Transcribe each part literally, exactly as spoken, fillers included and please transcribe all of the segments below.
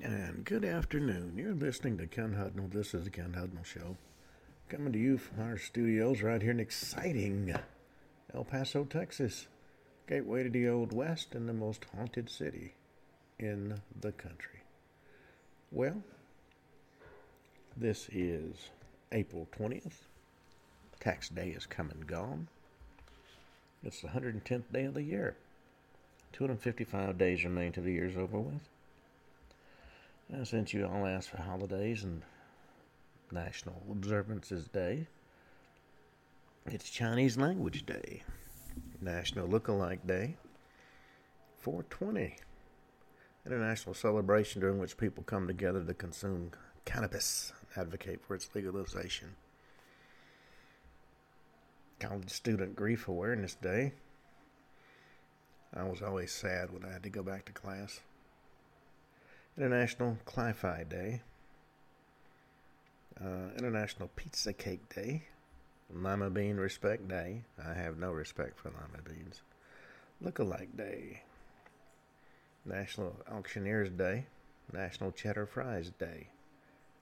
And good afternoon. You're listening to Ken Hudnall. This is the Ken Hudnall Show. Coming to you from our studios right here in exciting El Paso, Texas. Gateway to the Old West and the most haunted city in the country. Well, this is April twentieth. Tax day is come and gone. It's the one hundred tenth day of the year. two hundred fifty-five days remain till the year's over with. And since you all asked for holidays and National Observances Day, it's Chinese Language Day, National Lookalike Day, four twenty, international celebration during which people come together to consume cannabis and advocate for its legalization. College Student Grief Awareness Day. I was always sad when I had to go back to class. International Cli-Fi Day, uh, International Pizza Cake Day, Lima Bean Respect Day. I have no respect for lima beans. Lookalike Day, National Auctioneers Day, National Cheddar Fries Day,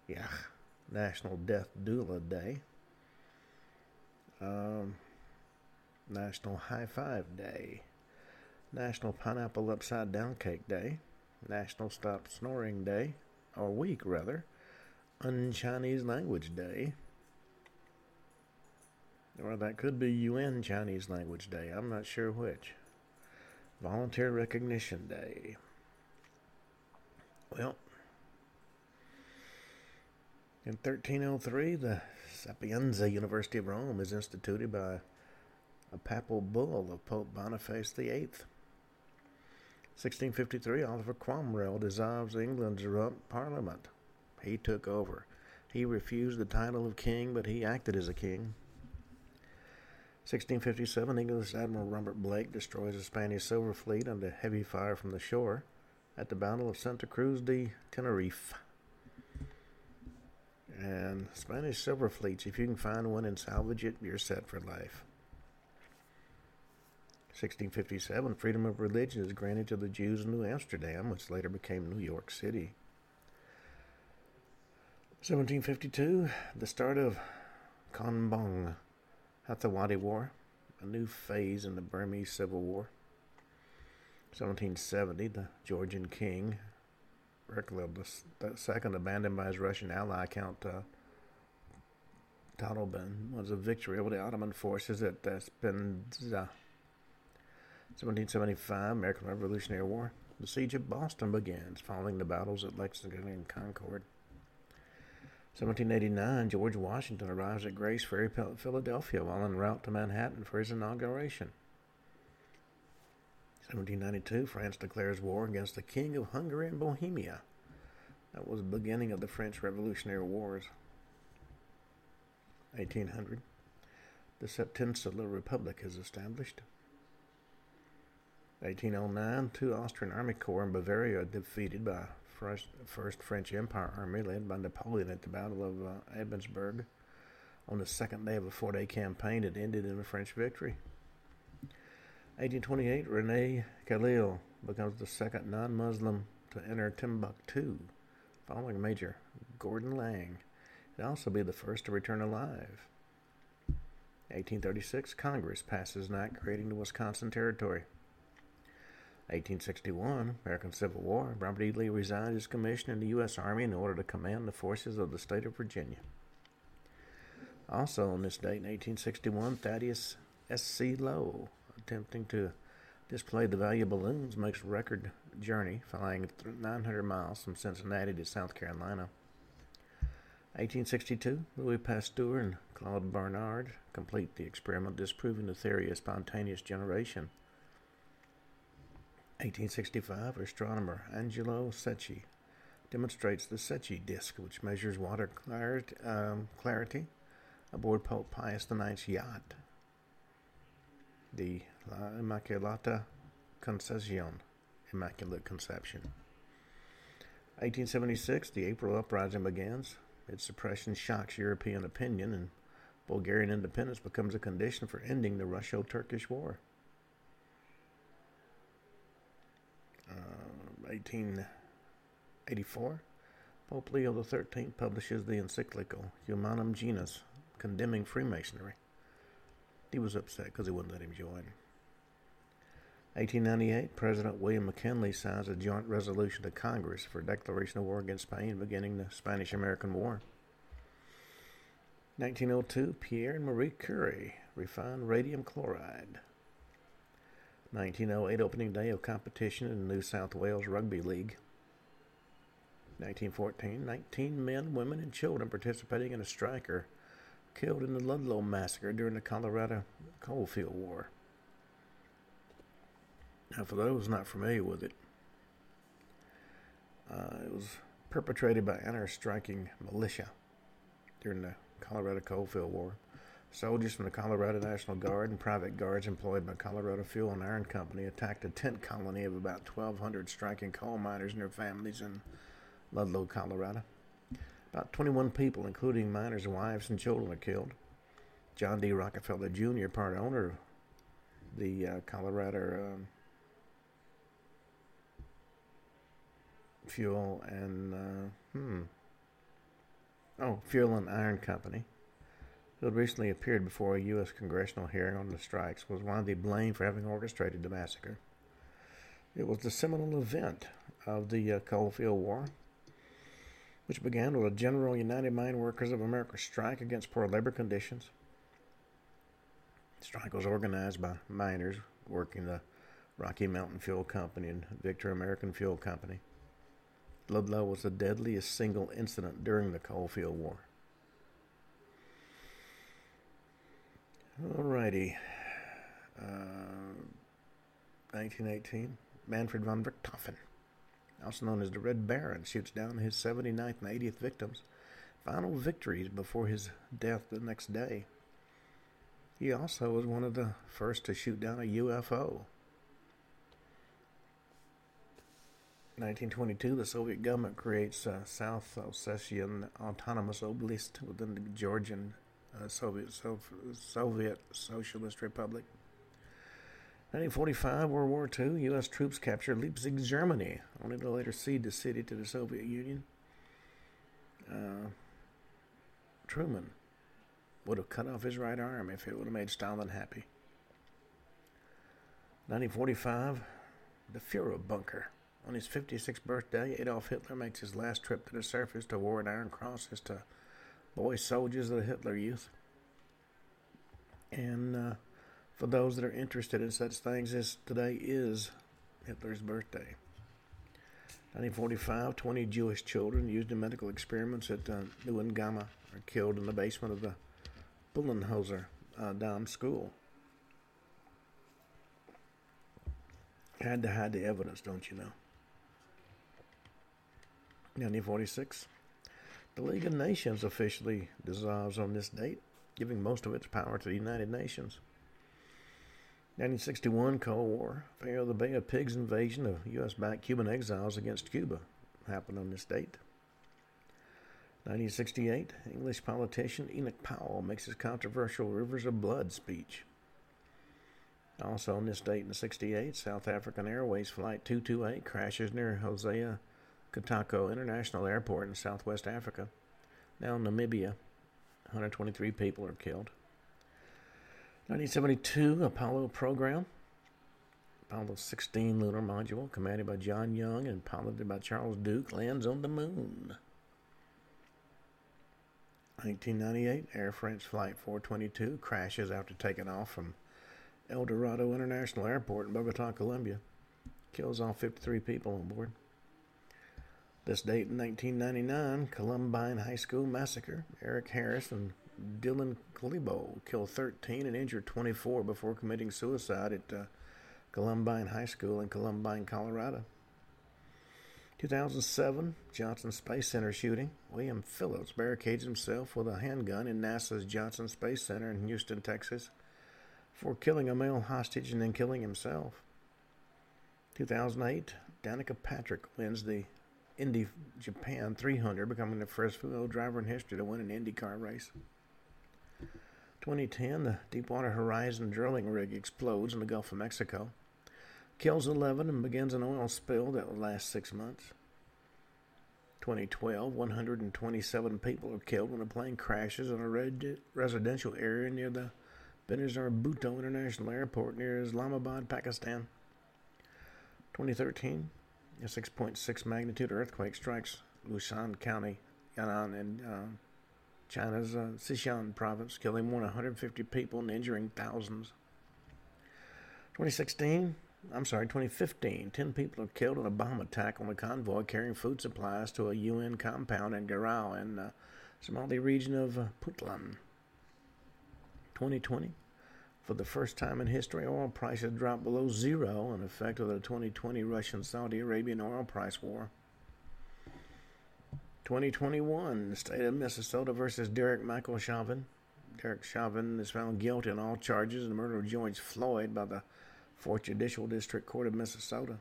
yeah, National Death Doula Day, um, National High Five Day, National Pineapple Upside Down Cake Day, National Stop Snoring Day, or Week rather, Un-Chinese Language Day, or that could be U N Chinese Language Day, I'm not sure which, Volunteer Recognition Day. Well, in thirteen oh three, the Sapienza University of Rome is instituted by a papal bull of Pope Boniface the eighth. sixteen fifty-three, Oliver Cromwell dissolves England's corrupt parliament. He took over. He refused the title of king, but he acted as a king. sixteen fifty-seven, English Admiral Robert Blake destroys a Spanish silver fleet under heavy fire from the shore at the Battle of Santa Cruz de Tenerife. And Spanish silver fleets, if you can find one and salvage it, you're set for life. sixteen fifty-seven, freedom of religion is granted to the Jews in New Amsterdam, which later became New York City. seventeen fifty-two, the start of Konbaung–Hanthawaddy War, a new phase in the Burmese Civil War. seventeen seventy, the Georgian king, Erekle the second, abandoned by his Russian ally, Count uh, Totleben, was a victory over the Ottoman forces at Aspindza. seventeen seventy-five, American Revolutionary War. The siege of Boston begins, following the battles at Lexington and Concord. seventeen eighty-nine, George Washington arrives at Grace Ferry, Philadelphia, while en route to Manhattan for his inauguration. seventeen ninety-two, France declares war against the King of Hungary and Bohemia. That was the beginning of the French Revolutionary Wars. eighteen hundred, the Septinsular Republic is established. eighteen oh nine, two Austrian army corps in Bavaria are defeated by first French Empire Army led by Napoleon at the Battle of uh, Ebensburg on the second day of a four-day campaign that ended in a French victory. eighteen twenty-eight, René Khalil becomes the second non-Muslim to enter Timbuktu, following Major Gordon Lang. He'd also be the first to return alive. eighteen thirty-six, Congress passes an act creating the Wisconsin Territory. eighteen sixty-one, American Civil War, Robert E. Lee resigned his commission in the U S Army in order to command the forces of the state of Virginia. Also on this date, in eighteen sixty-one, Thaddeus S C Lowe, attempting to display the value of balloons, makes a record journey, flying nine hundred miles from Cincinnati to South Carolina. eighteen sixty-two, Louis Pasteur and Claude Bernard complete the experiment, disproving the theory of spontaneous generation. eighteen sixty-five, astronomer Angelo Secchi demonstrates the Secchi disk, which measures water clarity, um, clarity aboard Pope Pius the ninth's yacht, the La Immacolata Concezione, Immaculate Conception. eighteen seventy-six, the April Uprising begins. Its suppression shocks European opinion, and Bulgarian independence becomes a condition for ending the Russo-Turkish War. Uh, eighteen eighty-four, Pope Leo the thirteenth publishes the encyclical Humanum Genus, condemning Freemasonry. He was upset because he wouldn't let him join. eighteen ninety-eight, President William McKinley signs a joint resolution to Congress for declaration of war against Spain, beginning the Spanish-American War. nineteen oh two, Pierre and Marie Curie refine radium chloride. nineteen oh eight, opening day of competition in the New South Wales Rugby League. nineteen fourteen, nineteen men, women, and children participating in a strike are killed in the Ludlow Massacre during the Colorado Coalfield War. Now, for those not familiar with it, uh, it was perpetrated by anti-striking militia during the Colorado Coalfield War. Soldiers from the Colorado National Guard and private guards employed by Colorado Fuel and Iron Company attacked a tent colony of about twelve hundred striking coal miners and their families in Ludlow, Colorado. About twenty-one people, including miners' wives and children, are killed. John D. Rockefeller Junior, part owner of the uh, Colorado um, Fuel and uh, hmm, oh, Fuel and Iron Company, who had recently appeared before a U S congressional hearing on the strikes, was widely blamed for having orchestrated the massacre. It was the seminal event of the uh, Coalfield War, which began with a general United Mine Workers of America strike against poor labor conditions. The strike was organized by miners working the Rocky Mountain Fuel Company and Victor American Fuel Company. Ludlow was the deadliest single incident during the Coalfield War. Alrighty. Uh, nineteen eighteen, Manfred von Richthofen, also known as the Red Baron, shoots down his seventy-ninth and eightieth victims, final victories before his death the next day. He also was one of the first to shoot down a U F O. nineteen twenty-two, the Soviet government creates a South Ossetian Autonomous Oblast within the Georgian uh, Soviet, so- Soviet Socialist Republic. nineteen forty-five, World War Two, U S troops capture Leipzig, Germany, only to later cede the city to the Soviet Union. Uh, Truman would have cut off his right arm if it would have made Stalin happy. nineteen forty-five, the Fuhrer bunker. On his fifty-sixth birthday, Adolf Hitler makes his last trip to the surface to award Iron Crosses to boy soldiers of the Hitler Youth. And uh, for those that are interested in such things, as today is Hitler's birthday. nineteen forty-five, twenty Jewish children used in medical experiments at uh, Neuengamme are killed in the basement of the Bullenhauser uh, Dam School. Had to hide the evidence, don't you know? nineteen forty-six, the League of Nations officially dissolves on this date, giving most of its power to the United Nations. nineteen sixty-one, Cold War, failure of the Bay of Pigs invasion of U S-backed Cuban exiles against Cuba happened on this date. nineteen sixty-eight, English politician Enoch Powell makes his controversial Rivers of Blood speech. Also on this date in sixty-eight, South African Airways Flight two twenty-eight crashes near Hosea Kotoko International Airport in Southwest Africa, now Namibia. one hundred twenty-three people are killed. nineteen seventy-two, Apollo program. Apollo sixteen lunar module, commanded by John Young and piloted by Charles Duke, lands on the moon. nineteen ninety-eight, Air France Flight four twenty-two crashes after taking off from El Dorado International Airport in Bogota, Colombia. Kills all fifty-three people on board. This date in nineteen ninety-nine, Columbine High School Massacre. Eric Harris and Dylan Klebo killed thirteen and injured twenty-four before committing suicide at uh, Columbine High School in Columbine, Colorado. two thousand seven, Johnson Space Center shooting. William Phillips barricades himself with a handgun in NASA's Johnson Space Center in Houston, Texas, for killing a male hostage and then killing himself. two thousand eight, Danica Patrick wins the Indy Japan three hundred, becoming the first female driver in history to win an IndyCar race. twenty ten, the Deepwater Horizon drilling rig explodes in the Gulf of Mexico, kills eleven, and begins an oil spill that will last six months. twenty twelve, one hundred twenty-seven people were killed when a plane crashes in a red residential area near the Benazir Bhutto International Airport near Islamabad, Pakistan. twenty thirteen, a six point six magnitude earthquake strikes Lushan County, Yan'an, in uh, China's uh, Sichuan province, killing more than one hundred fifty people and injuring thousands. twenty sixteen, I'm sorry, twenty fifteen, ten people are killed in a bomb attack on a convoy carrying food supplies to a U N compound in Garao in the Somali region of Puntland. twenty twenty, for the first time in history, oil prices dropped below zero in effect of the twenty twenty Russian-Saudi Arabian oil price war. twenty twenty-one, the state of Minnesota versus Derek Michael Chauvin. Derek Chauvin is found guilty on all charges in the murder of George Floyd by the fourth Judicial District Court of Minnesota.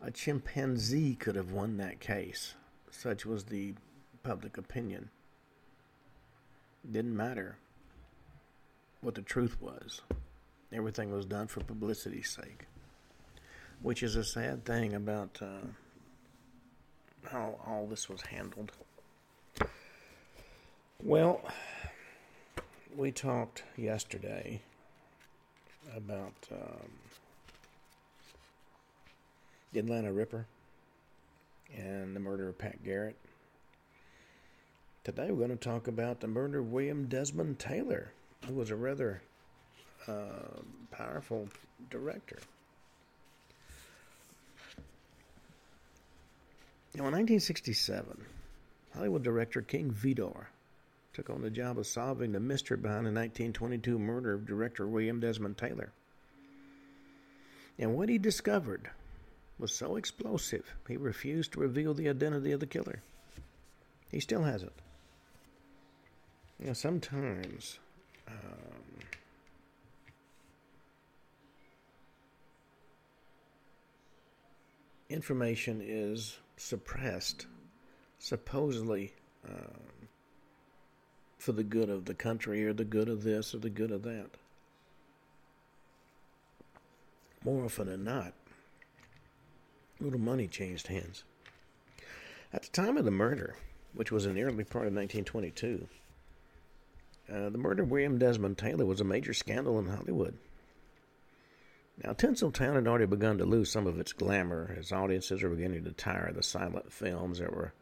A chimpanzee could have won that case. Such was the public opinion. Didn't matter what the truth was. Everything was done for publicity's sake, which is a sad thing about uh, how all this was handled. Well, we talked yesterday about um, the Atlanta Ripper and the murder of Pat Garrett. Today we're going to talk about the murder of William Desmond Taylor, who was a rather uh, powerful director. Now, in nineteen sixty-seven, Hollywood director King Vidor took on the job of solving the mystery behind the nineteen twenty-two murder of director William Desmond Taylor. And what he discovered was so explosive, he refused to reveal the identity of the killer. He still hasn't. Now, sometimes um, information is suppressed, supposedly um, for the good of the country, or the good of this, or the good of that. More often than not, little money changed hands. At the time of the murder, which was in the early part of nineteen twenty-two, uh, the murder of William Desmond Taylor was a major scandal in Hollywood. Now, Tinseltown had already begun to lose some of its glamour as audiences were beginning to tire of the silent films that were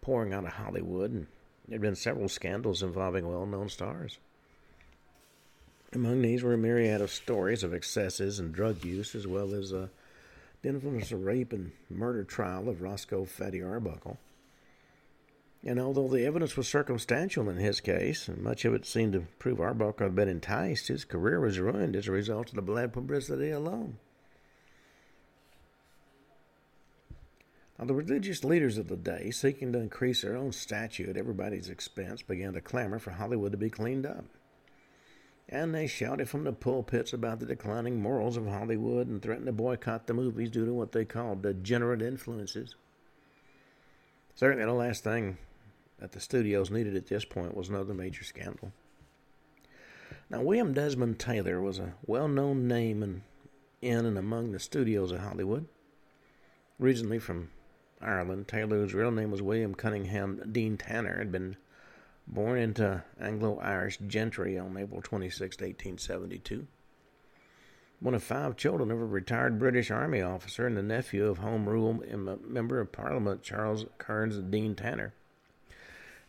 pouring out of Hollywood, and there had been several scandals involving well-known stars. Among these were a myriad of stories of excesses and drug use, as well as uh, the infamous rape and murder trial of Roscoe Fatty Arbuckle. And although the evidence was circumstantial in his case, and much of it seemed to prove Arbuckle had been enticed, his career was ruined as a result of the bad publicity alone. Now, the religious leaders of the day, seeking to increase their own stature at everybody's expense, began to clamor for Hollywood to be cleaned up. And they shouted from the pulpits about the declining morals of Hollywood and threatened to boycott the movies due to what they called degenerate influences. Certainly the last thing that the studios needed at this point was another major scandal. Now, William Desmond Taylor was a well-known name in, in and among the studios of Hollywood. Originally from Ireland, Taylor, whose real name was William Cunningham Dean Tanner, had been born into Anglo-Irish gentry on April twenty-sixth, eighteen seventy-two. One of five children of a retired British Army officer and the nephew of Home Rule Member of Parliament Charles Kearns Dean Tanner.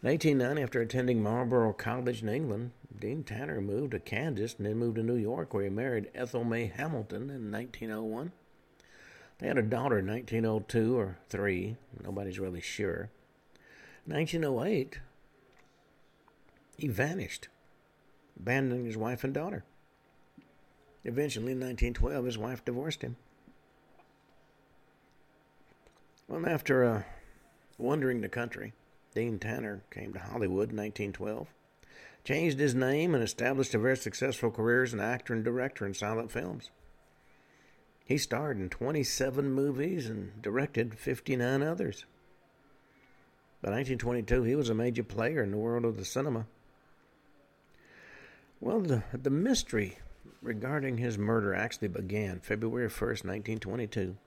In eighteen ninety, after attending Marlborough College in England, Dean Tanner moved to Kansas and then moved to New York, where he married Ethel May Hamilton in nineteen oh one. They had a daughter in nineteen oh two or three. Nobody's really sure. In nineteen oh eight, he vanished, abandoning his wife and daughter. Eventually, in nineteen twelve, his wife divorced him. Well, after uh, wandering the country, Dean Tanner came to Hollywood in nineteen twelve, changed his name, and established a very successful career as an actor and director in silent films. He starred in twenty-seven movies and directed fifty-nine others. By nineteen twenty-two, he was a major player in the world of the cinema. Well, the, the mystery regarding his murder actually began February first, nineteen twenty-two.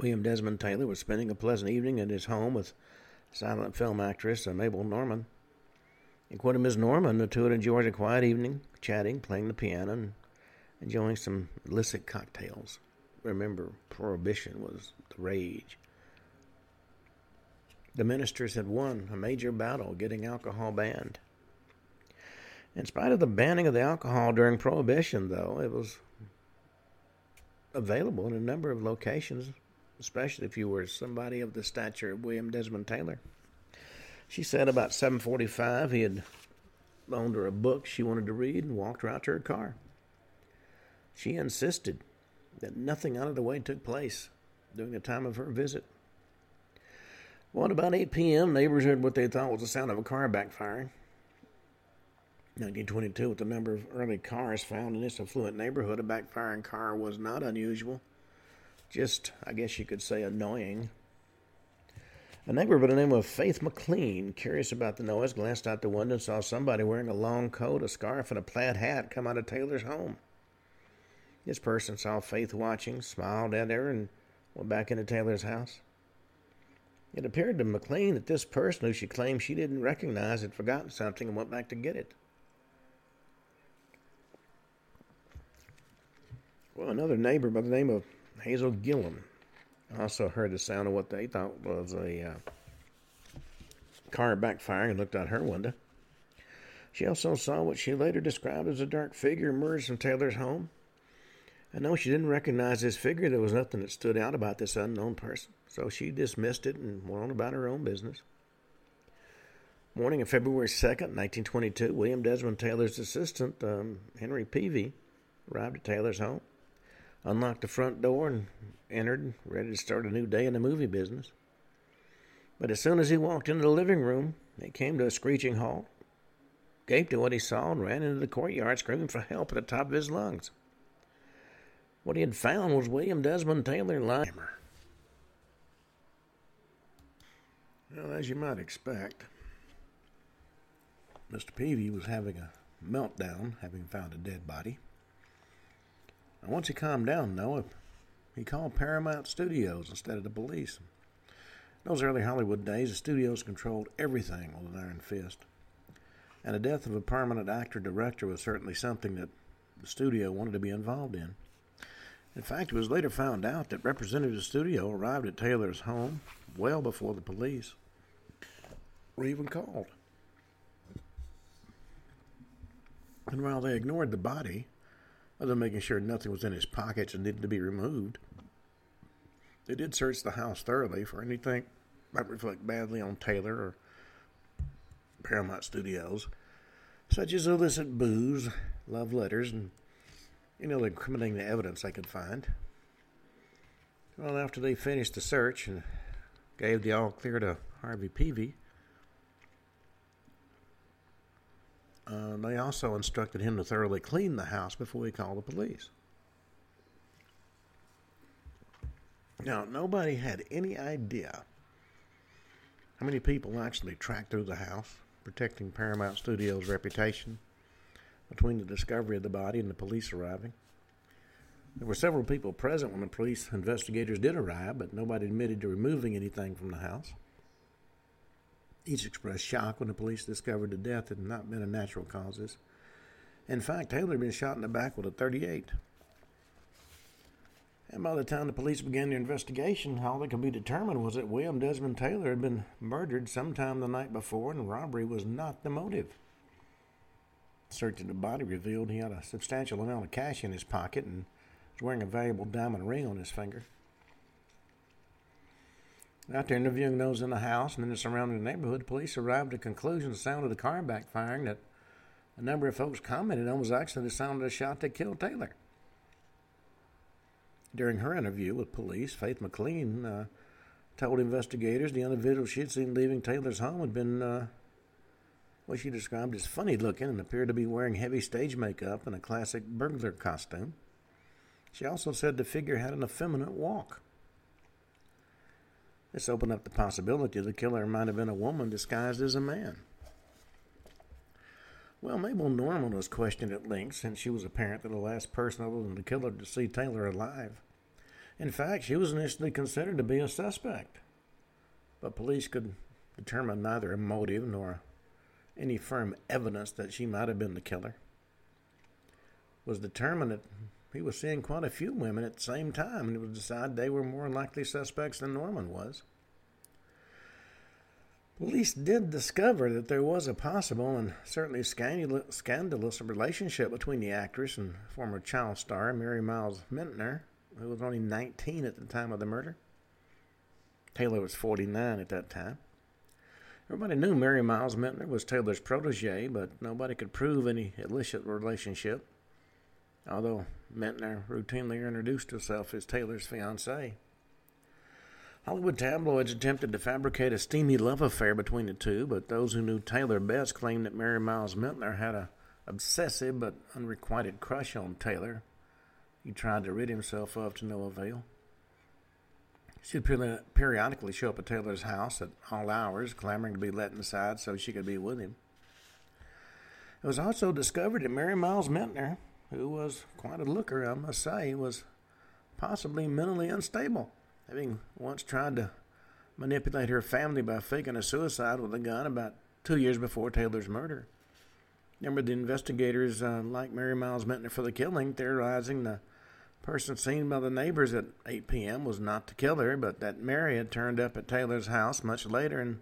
William Desmond Taylor was spending a pleasant evening at his home with silent film actress Mabel Normand. He quoted Miss Norman, the two had enjoyed a quiet evening, chatting, playing the piano, and enjoying some illicit cocktails. Remember, prohibition was the rage. The ministers had won a major battle getting alcohol banned. In spite of the banning of the alcohol during Prohibition, though, it was available in a number of locations, especially if you were somebody of the stature of William Desmond Taylor. She said about seven forty-five he had loaned her a book she wanted to read and walked her out to her car. She insisted that nothing out of the way took place during the time of her visit. Well, at about eight p.m., neighbors heard what they thought was the sound of a car backfiring. nineteen twenty-two, with the number of early cars found in this affluent neighborhood, a backfiring car was not unusual. Just, I guess you could say, annoying. A neighbor by the name of Faith McLean, curious about the noise, glanced out the window and saw somebody wearing a long coat, a scarf, and a plaid hat come out of Taylor's home. This person saw Faith watching, smiled at her, and went back into Taylor's house. It appeared to McLean that this person, who she claimed she didn't recognize, had forgotten something and went back to get it. Well, another neighbor by the name of Hazel Gillum also heard the sound of what they thought was a uh, car backfiring and looked out her window. She also saw what she later described as a dark figure emerge from Taylor's home. And though she didn't recognize this figure, there was nothing that stood out about this unknown person, so she dismissed it and went on about her own business. Morning of February second, nineteen twenty-two, William Desmond Taylor's assistant, um, Henry Peavy, arrived at Taylor's home, unlocked the front door, and entered, ready to start a new day in the movie business. But as soon as he walked into the living room, he came to a screeching halt, gaped at what he saw, and ran into the courtyard screaming for help at the top of his lungs. What he had found was William Desmond Taylor lying. Well, as you might expect, Mister Peavy was having a meltdown, having found a dead body. And once he calmed down, though, he called Paramount Studios instead of the police. In those early Hollywood days, the studios controlled everything with an iron fist. And the death of a permanent actor-director was certainly something that the studio wanted to be involved in. In fact, it was later found out that Representative Studio arrived at Taylor's home well before the police were even called. And while they ignored the body, other than making sure nothing was in his pockets and needed to be removed, they did search the house thoroughly for anything that might reflect badly on Taylor or Paramount Studios, such as illicit booze, love letters, and any other incriminating evidence they could find. Well, after they finished the search and gave the all-clear to Harvey Peavy, Uh, they also instructed him to thoroughly clean the house before he called the police. Now, nobody had any idea how many people actually tracked through the house, protecting Paramount Studios' reputation between the discovery of the body and the police arriving. There were several people present when the police investigators did arrive, but nobody admitted to removing anything from the house. Each expressed shock when the police discovered the death had not been of natural causes. In fact, Taylor had been shot in the back with a thirty-eight. And by the time the police began their investigation, all that could be determined was that William Desmond Taylor had been murdered sometime the night before, and robbery was not the motive. The search of the body revealed he had a substantial amount of cash in his pocket and was wearing a valuable diamond ring on his finger. After interviewing those in the house and in the surrounding neighborhood, the police arrived at the conclusion the sound of the car backfiring that a number of folks commented on was actually the sound of the shot that killed Taylor. During her interview with police, Faith McLean uh, told investigators the individual she had seen leaving Taylor's home had been uh, what she described as funny-looking and appeared to be wearing heavy stage makeup and a classic burglar costume. She also said the figure had an effeminate walk. This opened up the possibility the killer might have been a woman disguised as a man. Well, Mabel Normand was questioned at length, since she was apparently the last person other than the killer to see Taylor alive. In fact, she was initially considered to be a suspect, but police could determine neither a motive nor any firm evidence that she might have been the killer. It was determined that he was seeing quite a few women at the same time, and it was decided they were more likely suspects than Norman was. Police did discover that there was a possible and certainly scandalous relationship between the actress and former child star Mary Miles Mintner, who was only nineteen at the time of the murder. Taylor was forty-nine at that time. Everybody knew Mary Miles Mintner was Taylor's protege, but nobody could prove any illicit relationship, although Mintner routinely introduced herself as Taylor's fiancée. Hollywood tabloids attempted to fabricate a steamy love affair between the two, but those who knew Taylor best claimed that Mary Miles Mintner had an obsessive but unrequited crush on Taylor he tried to rid himself of to no avail. She would periodically show up at Taylor's house at all hours, clamoring to be let inside so she could be with him. It was also discovered that Mary Miles Mintner, who was quite a looker, I must say, was possibly mentally unstable, having once tried to manipulate her family by faking a suicide with a gun about two years before Taylor's murder. Remember, the investigators, uh, like Mary Miles Mintner for the killing, theorizing the person seen by the neighbors at eight p.m. was not the killer, but that Mary had turned up at Taylor's house much later and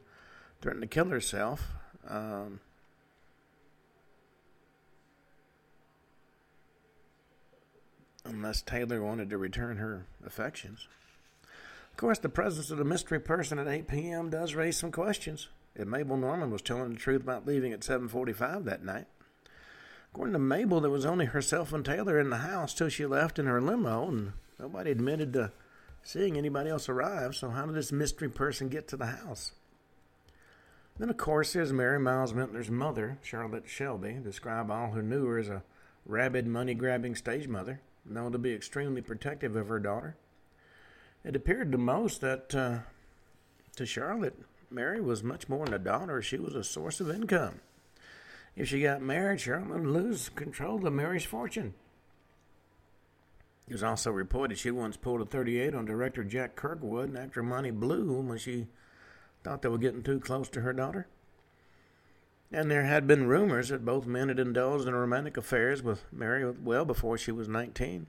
threatened to kill herself. Um, unless Taylor wanted to return her affections. Of course, the presence of the mystery person at eight p.m. does raise some questions. If Mabel Norman was telling the truth about leaving at seven forty-five that night. According to Mabel, there was only herself and Taylor in the house till she left in her limo, and nobody admitted to seeing anybody else arrive, so how did this mystery person get to the house? Then, of course, there's Mary Miles Mintner's mother, Charlotte Shelby, described all who knew her as a rabid, money-grabbing stage mother, known to be extremely protective of her daughter. It appeared to most that, uh, to Charlotte, Mary was much more than a daughter. She was a source of income. If she got married, Charlotte would lose control of Mary's fortune. It was also reported she once pulled a thirty-eight on director Jack Kirkwood and actor Monty Bloom when she thought they were getting too close to her daughter. And there had been rumors that both men had indulged in romantic affairs with Mary well before she was nineteen.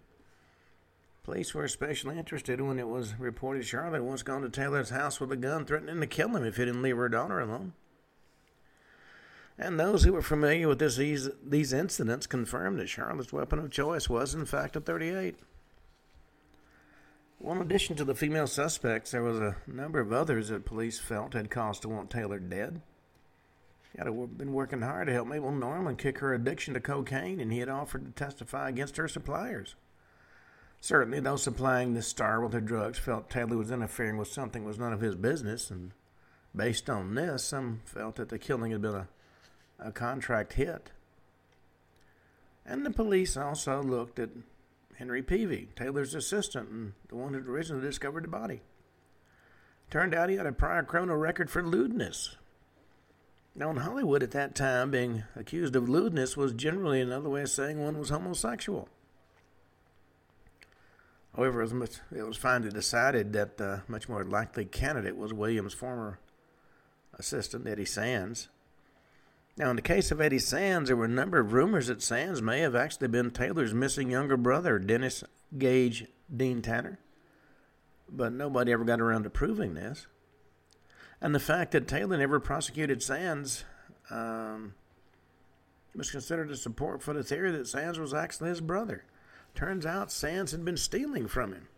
Police were especially interested when it was reported Charlotte had once gone to Taylor's house with a gun, threatening to kill him if he didn't leave her daughter alone. And those who were familiar with this, these, these incidents confirmed that Charlotte's weapon of choice was, in fact, a thirty-eight. Well, in addition to the female suspects, there was a number of others that police felt had cause to want Taylor dead. He had been working hard to help Mabel Norman kick her addiction to cocaine, and he had offered to testify against her suppliers. Certainly, those supplying this star with her drugs felt Taylor was interfering with something that was none of his business, and based on this, some felt that the killing had been a, a contract hit. And the police also looked at Henry Peavy, Taylor's assistant, and the one who originally discovered the body. Turned out he had a prior criminal record for lewdness. Now, in Hollywood at that time, being accused of lewdness was generally another way of saying one was homosexual. However, it was finally decided that the much more likely candidate was William's former assistant, Eddie Sands. Now, in the case of Eddie Sands, there were a number of rumors that Sands may have actually been Taylor's missing younger brother, Dennis Gage Dean Tanner, but nobody ever got around to proving this. And the fact that Taylor never prosecuted Sands um, was considered a support for the theory that Sands was actually his brother. Turns out Sands had been stealing from him.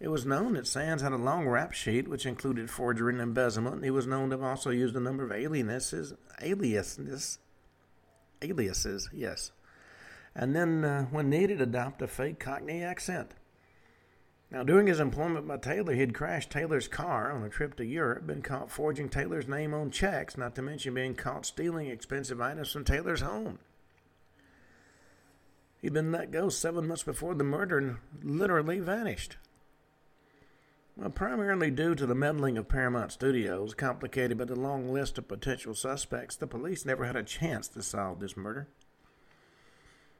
It was known that Sands had a long rap sheet, which included forgery and embezzlement, and he was known to have also used a number of aliases, aliases, aliases, yes, and then, uh, when needed, adopt a fake Cockney accent. Now, during his employment by Taylor, he had crashed Taylor's car on a trip to Europe, been caught forging Taylor's name on checks, not to mention being caught stealing expensive items from Taylor's home. He'd been let go seven months before the murder and literally vanished. Well, primarily due to the meddling of Paramount Studios, complicated by the long list of potential suspects, the police never had a chance to solve this murder.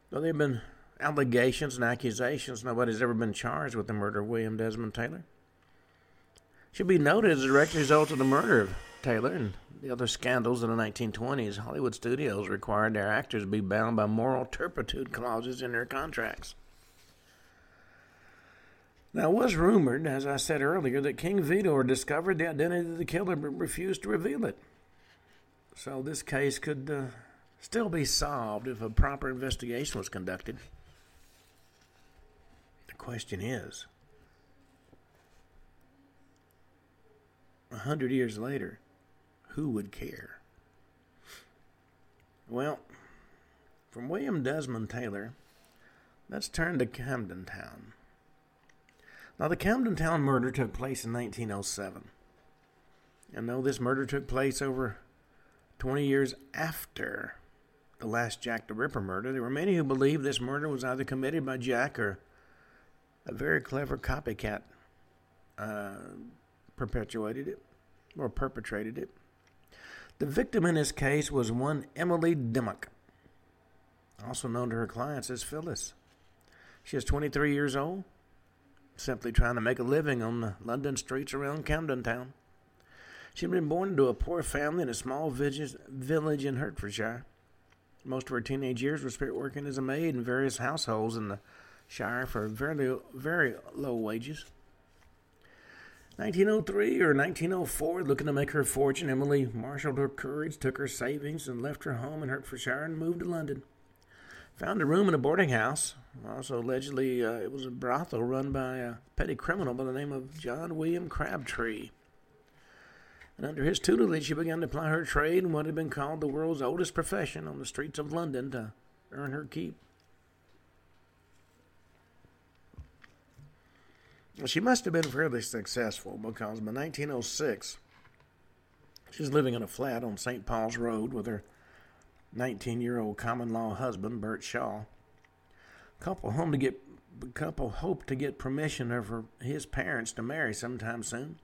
Though they'd been allegations and accusations. Nobody's ever been charged with the murder of William Desmond Taylor. It should be noted as a direct result of the murder of Taylor and the other scandals in the nineteen twenties, Hollywood studios required their actors be bound by moral turpitude clauses in their contracts. Now, it was rumored, as I said earlier, that King Vidor discovered the identity of the killer but refused to reveal it. So this case could uh, still be solved if a proper investigation was conducted. The question is, a hundred years later, who would care? Well, from William Desmond Taylor, let's turn to Camden Town. Now, the Camden Town murder took place in nineteen oh seven. And though this murder took place over twenty years after the last Jack the Ripper murder, there were many who believed this murder was either committed by Jack or a very clever copycat uh, perpetuated it or perpetrated it. The victim in this case was one Emily Dimmock, also known to her clients as Phyllis. She is twenty-three years old, simply trying to make a living on the London streets around Camden Town. She had been born into a poor family in a small village in Hertfordshire. Most of her teenage years were spent working as a maid in various households in the Shire for very, very low wages. nineteen oh three or nineteen oh four, looking to make her fortune, Emily marshaled her courage, took her savings, and left her home in Hertfordshire and moved to London. Found a room in a boarding house. Also, allegedly, uh, it was a brothel run by a petty criminal by the name of John William Crabtree. And under his tutelage, she began to ply her trade in what had been called the world's oldest profession on the streets of London to earn her keep. Well, she must have been fairly successful, because by nineteen oh six, she's living in a flat on Saint Paul's Road with her nineteen-year-old common-law husband, Bert Shaw. Couple home to get, couple hoped to get permission of her, his parents to marry sometime soon.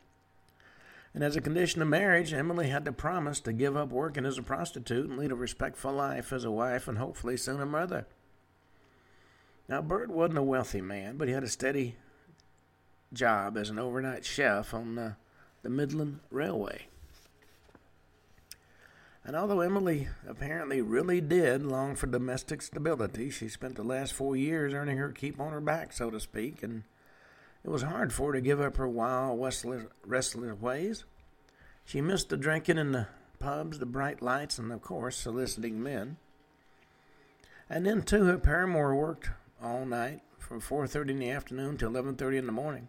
And as a condition of marriage, Emily had to promise to give up working as a prostitute and lead a respectful life as a wife and hopefully soon a mother. Now, Bert wasn't a wealthy man, but he had a steady job as an overnight chef on uh, the Midland Railway. And although Emily apparently really did long for domestic stability, she spent the last four years earning her keep on her back, so to speak, and it was hard for her to give up her wild, restless ways. She missed the drinking in the pubs, the bright lights, and, of course, soliciting men. And then, too, her paramour worked all night from four thirty in the afternoon to eleven thirty in the morning.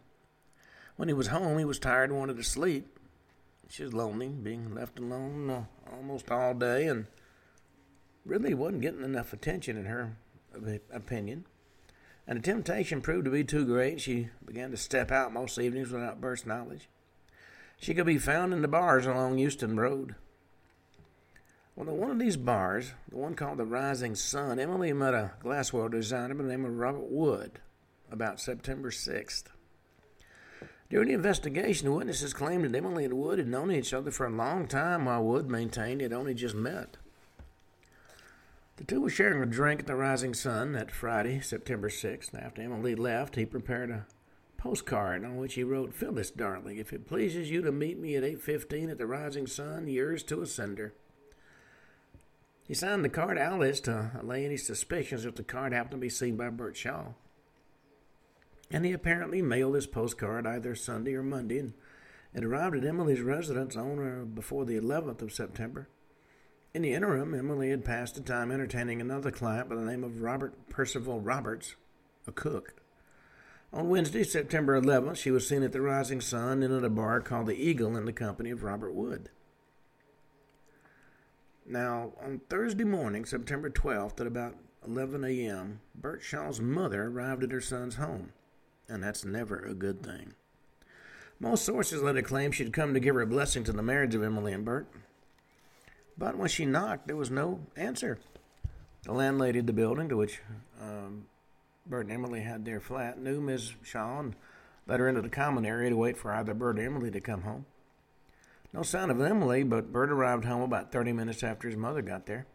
When he was home, he was tired and wanted to sleep. She was lonely, being left alone uh, almost all day, and really wasn't getting enough attention in her opinion. And the temptation proved to be too great. She began to step out most evenings without Bert's knowledge. She could be found in the bars along Euston Road. Well, at one of these bars, the one called the Rising Sun, Emily met a glassware designer by the name of Robert Wood about September sixth. During the investigation, witnesses claimed that Emily and Wood had known each other for a long time, while Wood maintained they had only just met. The two were sharing a drink at the Rising Sun that Friday, September sixth. After Emily left, he prepared a postcard on which he wrote, "Phyllis, darling, if it pleases you to meet me at eight fifteen at the Rising Sun, yours to a sender." He signed the card Alice to allay any suspicions if the card happened to be seen by Bert Shaw. And he apparently mailed his postcard either Sunday or Monday, and it arrived at Emily's residence on or before the eleventh of September. In the interim, Emily had passed the time entertaining another client by the name of Robert Percival Roberts, a cook. On Wednesday, September eleventh, she was seen at the Rising Sun and at a bar called the Eagle in the company of Robert Wood. Now, on Thursday morning, September twelfth, at about eleven a.m., Bert Shaw's mother arrived at her son's home. And that's never a good thing. Most sources later claimed she'd come to give her blessing to the marriage of Emily and Bert. But when she knocked, there was no answer. The landlady of the building to which um, Bert and Emily had their flat knew Miz Shaw and let her into the common area to wait for either Bert or Emily to come home. No sign of Emily, but Bert arrived home about thirty minutes after his mother got there.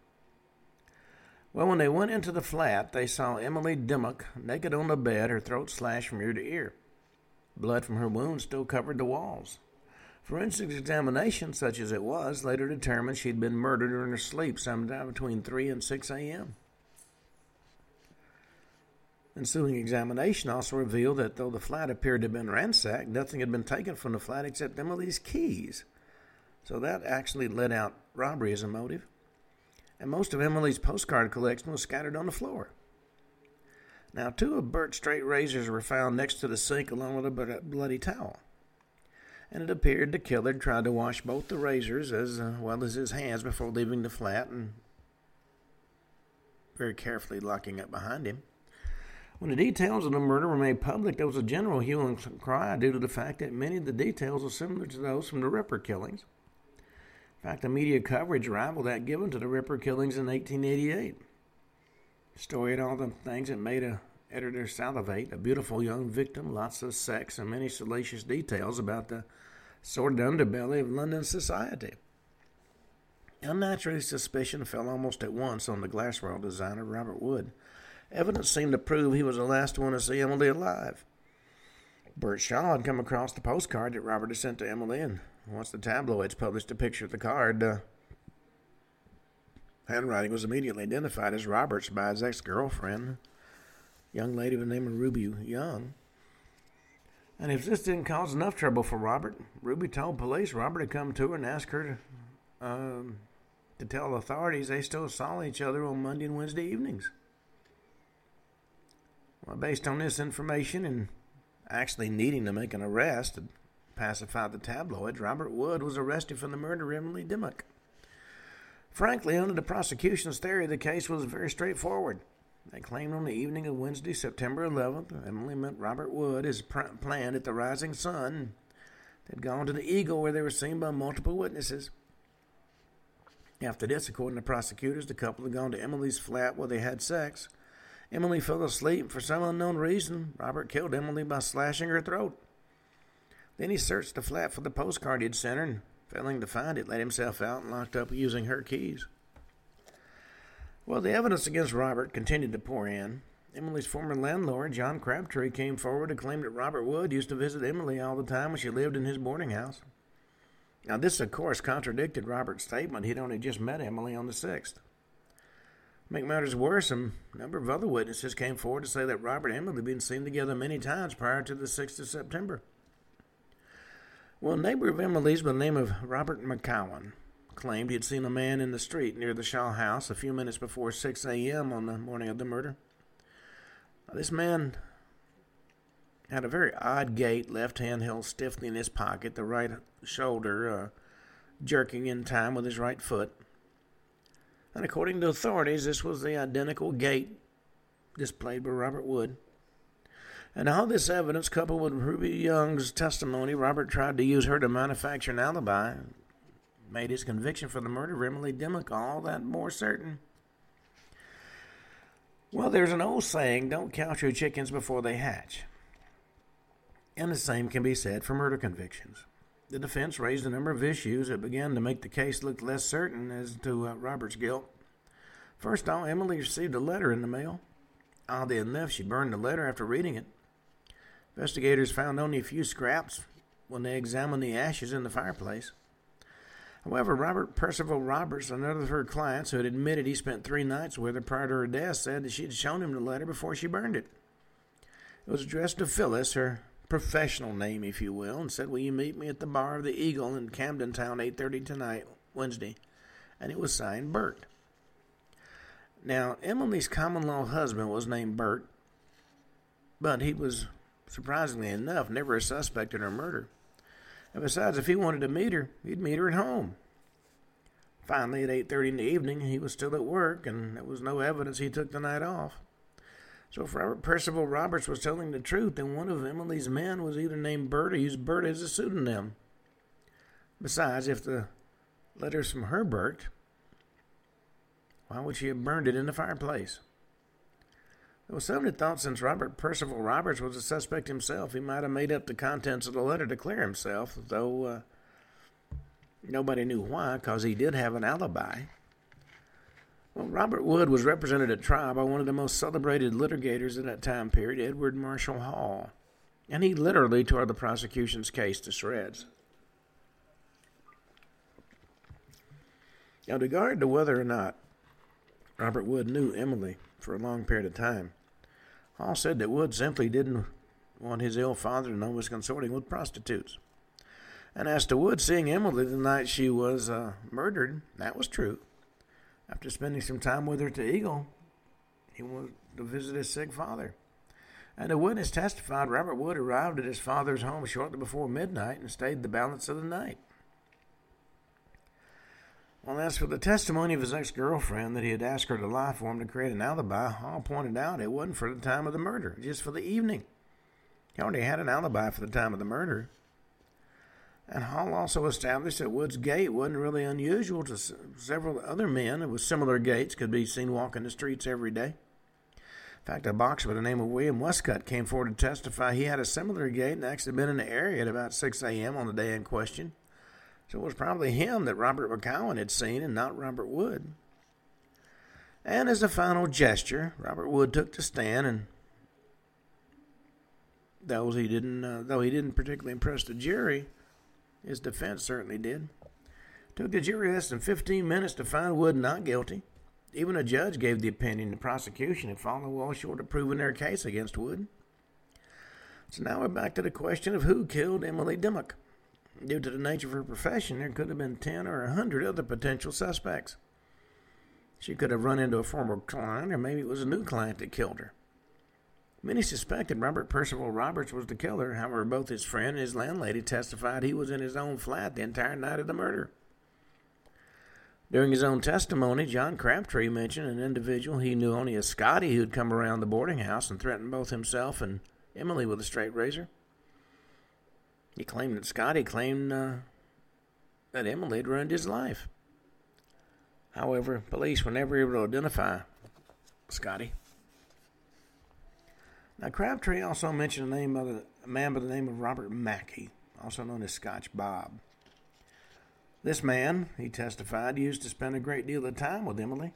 Well, when they went into the flat, they saw Emily Dimmock naked on the bed, her throat slashed from ear to ear. Blood from her wounds still covered the walls. Forensic examination, such as it was, later determined she had been murdered during her sleep sometime between three and six a.m. Ensuing examination also revealed that though the flat appeared to have been ransacked, nothing had been taken from the flat except Emily's keys. So that actually let out robbery as a motive. And most of Emily's postcard collection was scattered on the floor. Now, two of Bert's straight razors were found next to the sink along with a bloody towel. And it appeared the killer tried to wash both the razors as well as his hands before leaving the flat and very carefully locking up behind him. When the details of the murder were made public, there was a general hue and cry due to the fact that many of the details were similar to those from the Ripper killings. In fact, the media coverage rivaled that given to the Ripper killings in eighteen eighty-eight. The story had all the things that made an editor salivate, a beautiful young victim, lots of sex, and many salacious details about the sordid underbelly of London society. Unnaturally, suspicion fell almost at once on the glassware designer Robert Wood. Evidence seemed to prove he was the last one to see Emily alive. Bert Shaw had come across the postcard that Robert had sent to Emily, and once the tabloids published a picture of the card, the uh, handwriting was immediately identified as Robert's by his ex-girlfriend, a young lady by the name of Ruby Young. And if this didn't cause enough trouble for Robert, Ruby told police Robert had come to her and asked her to, um, to tell authorities they still saw each other on Monday and Wednesday evenings. Well, based on this information and actually needing to make an arrest to pacify the tabloids, Robert Wood was arrested for the murder of Emily Dimmock. Frankly, under the prosecution's theory, the case was very straightforward. They claimed on the evening of Wednesday, September eleventh, Emily met Robert Wood, his pr- plan at the Rising Sun. They'd gone to the Eagle, where they were seen by multiple witnesses. After this, according to prosecutors, the couple had gone to Emily's flat where they had sex. Emily fell asleep, and for some unknown reason, Robert killed Emily by slashing her throat. Then he searched the flat for the postcard he'd sent her, and failing to find it, let himself out and locked up using her keys. Well, the evidence against Robert continued to pour in. Emily's former landlord, John Crabtree, came forward and claimed that Robert Wood used to visit Emily all the time when she lived in his boarding house. Now, this, of course, contradicted Robert's statement he'd only just met Emily on the sixth. Make matters worse, a number of other witnesses came forward to say that Robert and Emily had been seen together many times prior to the sixth of September. Well, a neighbor of Emily's by the name of Robert McCowan claimed he had seen a man in the street near the Shaw house a few minutes before six a.m. on the morning of the murder. Now, this man had a very odd gait, left hand held stiffly in his pocket, the right shoulder uh, jerking in time with his right foot. And according to authorities, this was the identical gait displayed by Robert Wood. And all this evidence, coupled with Ruby Young's testimony, Robert tried to use her to manufacture an alibi, made his conviction for the murder of Emily Dimmock all that more certain. Well, there's an old saying, don't count your chickens before they hatch. And the same can be said for murder convictions. The defense raised a number of issues that began to make the case look less certain as to uh, Robert's guilt. First off, Emily received a letter in the mail. Oddly enough, she burned the letter after reading it. Investigators found only a few scraps when they examined the ashes in the fireplace. However, Robert Percival Roberts, another of her clients who had admitted he spent three nights with her prior to her death, said that she had shown him the letter before she burned it. It was addressed to Phyllis, her professional name, if you will, and said, will you meet me at the bar of the Eagle in Camden Town, eight thirty tonight, Wednesday? And it was signed Bert. Now, Emily's common-law husband was named Bert, but he was, surprisingly enough, never a suspect in her murder. And besides, if he wanted to meet her, he'd meet her at home. Finally, at eight thirty in the evening, he was still at work, and there was no evidence he took the night off. So if Robert Percival Roberts was telling the truth, then one of Emily's men was either named Bert or used Bert as a pseudonym. Besides, if the letter's from her Bert, why would she have burned it in the fireplace? There was some that thought since Robert Percival Roberts was a suspect himself, he might have made up the contents of the letter to clear himself, though uh, nobody knew why, because he did have an alibi. Well, Robert Wood was represented at trial by one of the most celebrated litigators of that time period, Edward Marshall Hall, and he literally tore the prosecution's case to shreds. Now, in regard to whether or not Robert Wood knew Emily for a long period of time, Hall said that Wood simply didn't want his ill father to know he was consorting with prostitutes. And as to Wood seeing Emily the night she was uh, murdered, that was true. After spending some time with her at the Eagle, he went to visit his sick father. And the witness testified Robert Wood arrived at his father's home shortly before midnight and stayed the balance of the night. Well, as for the testimony of his ex-girlfriend that he had asked her to lie for him to create an alibi, Hall pointed out it wasn't for the time of the murder, just for the evening. He already had an alibi for the time of the murder. And Hall also established that Wood's gait wasn't really unusual to several other men with similar gaits could be seen walking the streets every day. In fact, a boxer by the name of William Westcott came forward to testify he had a similar gait and actually been in the area at about six a.m. on the day in question. So it was probably him that Robert McCowan had seen and not Robert Wood. And as a final gesture, Robert Wood took the stand, and though he didn't, uh, though he didn't particularly impress the jury, his defense certainly did. It took the jury less than fifteen minutes to find Wood not guilty. Even a judge gave the opinion the prosecution had fallen well short of proving their case against Wood. So now we're back to the question of who killed Emily Dimmock. Due to the nature of her profession, there could have been ten or a hundred other potential suspects. She could have run into a former client, or maybe it was a new client that killed her. Many suspected Robert Percival Roberts was the killer. However, both his friend and his landlady testified he was in his own flat the entire night of the murder. During his own testimony, John Crabtree mentioned an individual he knew only as Scotty who had come around the boarding house and threatened both himself and Emily with a straight razor. He claimed that Scotty claimed uh, that Emily had ruined his life. However, police were never able to identify Scotty. Now, Crabtree also mentioned a, name of the, a man by the name of Robert Mackey, also known as Scotch Bob. This man, he testified, used to spend a great deal of time with Emily.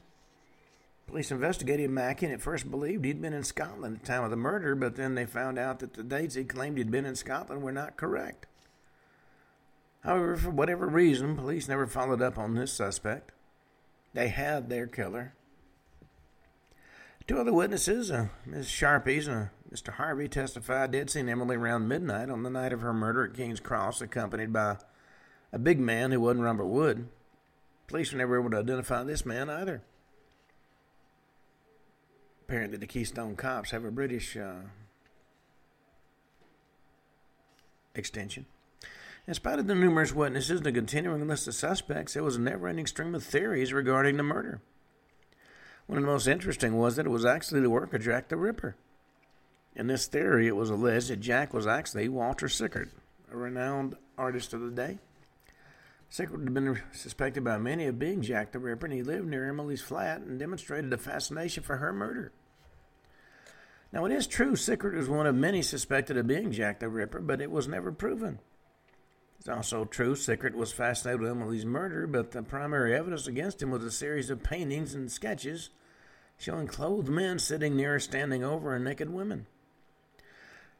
Police investigated Mackey and at first believed he'd been in Scotland at the time of the murder, but then they found out that the dates he claimed he'd been in Scotland were not correct. However, for whatever reason, police never followed up on this suspect. They had their killer. Two other witnesses, uh, Miss Sharpies and uh, Mister Harvey, testified they'd seen Emily around midnight on the night of her murder at King's Cross, accompanied by a big man who wasn't Robert Wood. Police were never able to identify this man either. Apparently, the Keystone Cops have a British uh, extension. In spite of the numerous witnesses and the continuing list of suspects, there was a never-ending stream of theories regarding the murder. One of the most interesting was that it was actually the work of Jack the Ripper. In this theory, it was alleged that Jack was actually Walter Sickert, a renowned artist of the day. Sickert had been suspected by many of being Jack the Ripper, and he lived near Emily's flat and demonstrated a fascination for her murder. Now, it is true Sickert was one of many suspected of being Jack the Ripper, but it was never proven. It's also true Sickert was fascinated with Emily's murder, but the primary evidence against him was a series of paintings and sketches showing clothed men sitting near her, standing over her, naked women.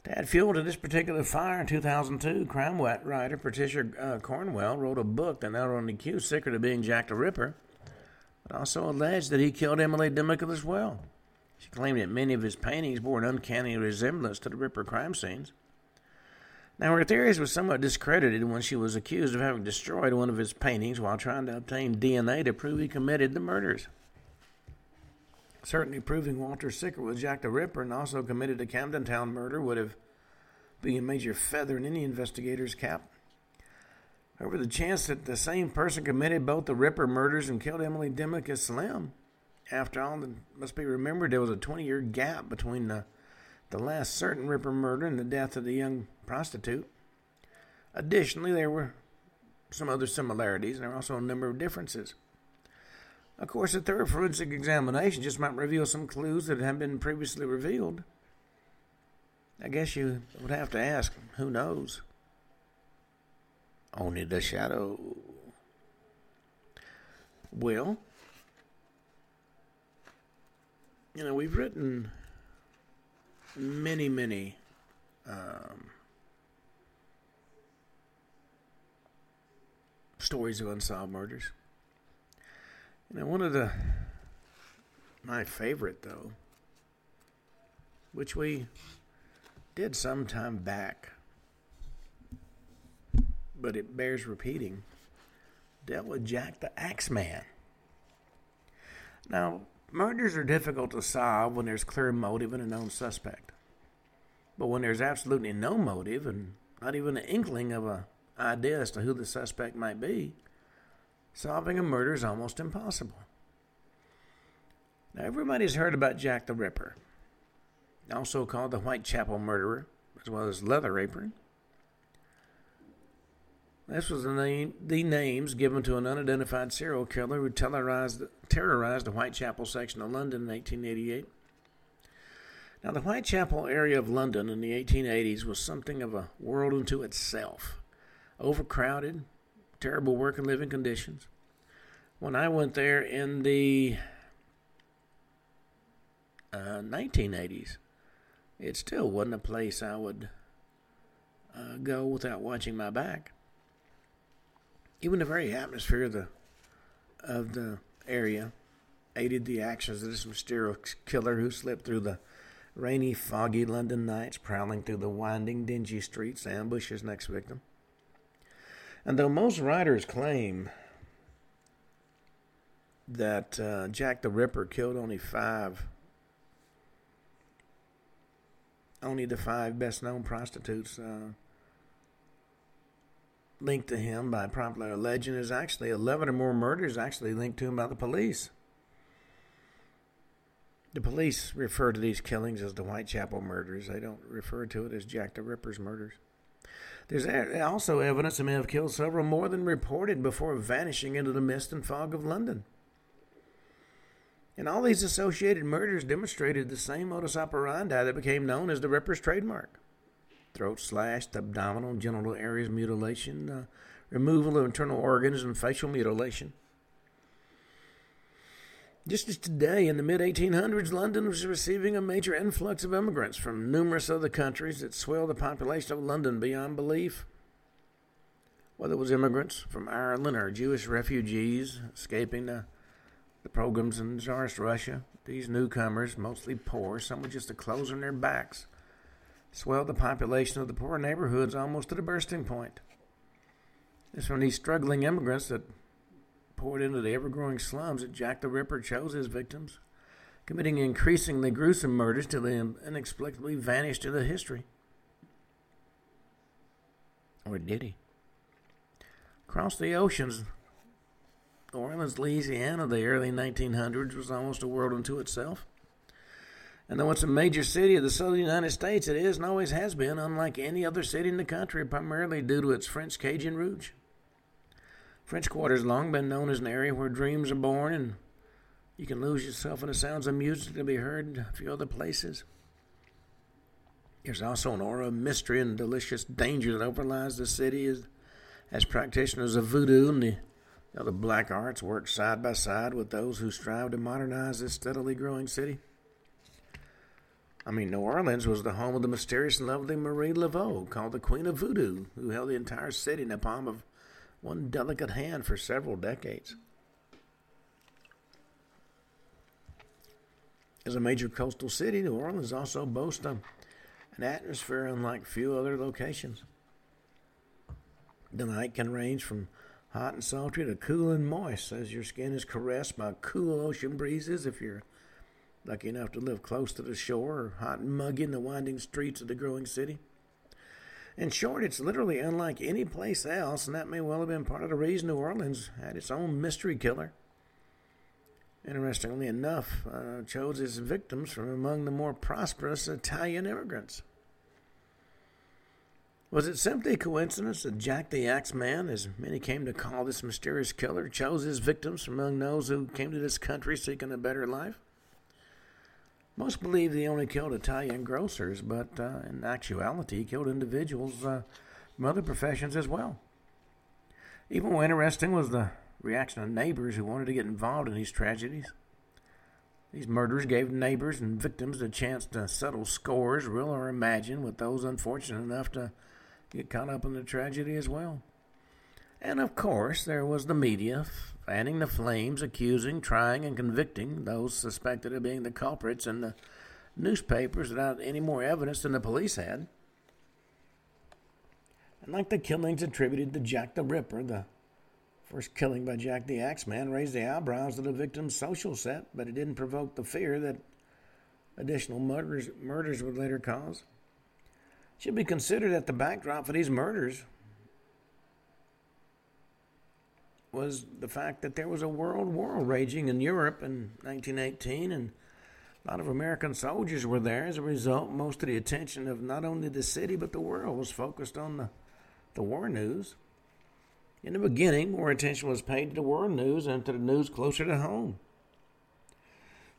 To add fuel to this particular fire, in two thousand two, crime writer Patricia uh, Cornwell wrote a book that not only accused Sickert of being Jack the Ripper, but also alleged that he killed Emily Dimmock as well. She claimed that many of his paintings bore an uncanny resemblance to the Ripper crime scenes. Now, her theories were somewhat discredited when she was accused of having destroyed one of his paintings while trying to obtain D N A to prove he committed the murders. Certainly proving Walter Sickert was Jack the Ripper and also committed the Camden Town murder would have been a major feather in any investigator's cap. However, the chance that the same person committed both the Ripper murders and killed Emily Dimmock is slim. After all, it must be remembered there was a twenty-year gap between the, the last certain Ripper murder and the death of the young prostitute. Additionally, there were some other similarities, and there were also a number of differences. Of course, a thorough forensic examination just might reveal some clues that had been previously revealed. I guess you would have to ask, who knows? Only the shadow. Well, you know, we've written many, many um, stories of unsolved murders. You know, one of the, my favorite though, which we did some time back, but it bears repeating, dealt with Jack the Axeman. Now, murders are difficult to solve when there's clear motive and a known suspect. But when there's absolutely no motive and not even an inkling of an idea as to who the suspect might be, solving a murder is almost impossible. Now, everybody's heard about Jack the Ripper, also called the Whitechapel murderer, as well as Leather Apron. This was the, name, the names given to an unidentified serial killer who terrorized, terrorized the Whitechapel section of London in eighteen eighty-eight. Now, the Whitechapel area of London in the eighteen eighties was something of a world unto itself. Overcrowded, terrible work and living conditions. When I went there in the uh, nineteen eighties, it still wasn't a place I would uh, go without watching my back. Even the very atmosphere of the, of the area aided the actions of this mysterious killer who slipped through the rainy, foggy London nights, prowling through the winding, dingy streets to ambush his next victim. And though most writers claim that uh, Jack the Ripper killed only five, only the five best-known prostitutes, uh, linked to him by popular legend is actually eleven or more murders actually linked to him by the police. The police refer to these killings as the Whitechapel murders. They don't refer to it as Jack the Ripper's murders. There's also evidence he may have killed several more than reported before vanishing into the mist and fog of London. And all these associated murders demonstrated the same modus operandi that became known as the Ripper's trademark. Throat slashed, abdominal and genital areas mutilation, uh, removal of internal organs, and facial mutilation. Just as today, in the mid eighteen hundreds, London was receiving a major influx of immigrants from numerous other countries that swelled the population of London beyond belief. Whether it was immigrants from Ireland or Jewish refugees escaping the, the pogroms in Tsarist Russia, these newcomers, mostly poor, some with just the clothes on their backs, swelled the population of the poor neighborhoods almost to the bursting point. It's from these struggling immigrants that poured into the ever-growing slums that Jack the Ripper chose his victims, committing increasingly gruesome murders till they inexplicably vanished into history. Or did he? Across the oceans, New Orleans, Louisiana, the early nineteen hundreds was almost a world unto itself. And though it's a major city of the southern United States, it is and always has been unlike any other city in the country, primarily due to its French Cajun roots. French Quarter's long been known as an area where dreams are born, and you can lose yourself in the sounds of music to be heard in a few other places. There's also an aura of mystery and delicious danger that overlies the city as, as practitioners of voodoo and the, you know, the black arts work side by side with those who strive to modernize this steadily growing city. I mean, New Orleans was the home of the mysterious and lovely Marie Laveau, called the Queen of Voodoo, who held the entire city in the palm of one delicate hand for several decades. As a major coastal city, New Orleans also boasts an atmosphere unlike few other locations. The night can range from hot and sultry to cool and moist, as your skin is caressed by cool ocean breezes if you're lucky enough to live close to the shore, or hot and muggy in the winding streets of the growing city. In short, it's literally unlike any place else, and that may well have been part of the reason New Orleans had its own mystery killer. Interestingly enough, uh, chose its victims from among the more prosperous Italian immigrants. Was it simply coincidence that Jack the Axeman, as many came to call this mysterious killer, chose his victims from among those who came to this country seeking a better life? Most believe he only killed Italian grocers, but uh, in actuality, he killed individuals uh, from other professions as well. Even more interesting was the reaction of neighbors who wanted to get involved in these tragedies. These murders gave neighbors and victims the chance to settle scores, real or imagined, with those unfortunate enough to get caught up in the tragedy as well. And, of course, there was the media fanning the flames, accusing, trying, and convicting those suspected of being the culprits, and the newspapers without any more evidence than the police had. And like the killings attributed to Jack the Ripper, the first killing by Jack the Axeman raised the eyebrows of the victim's social set, but it didn't provoke the fear that additional murders, murders would later cause. It should be considered that the backdrop for these murders was the fact that there was a world war raging in Europe in nineteen eighteen, and a lot of American soldiers were there. As a result, most of the attention of not only the city but the world was focused on the, the war news. In the beginning, more attention was paid to the war news and to the news closer to home.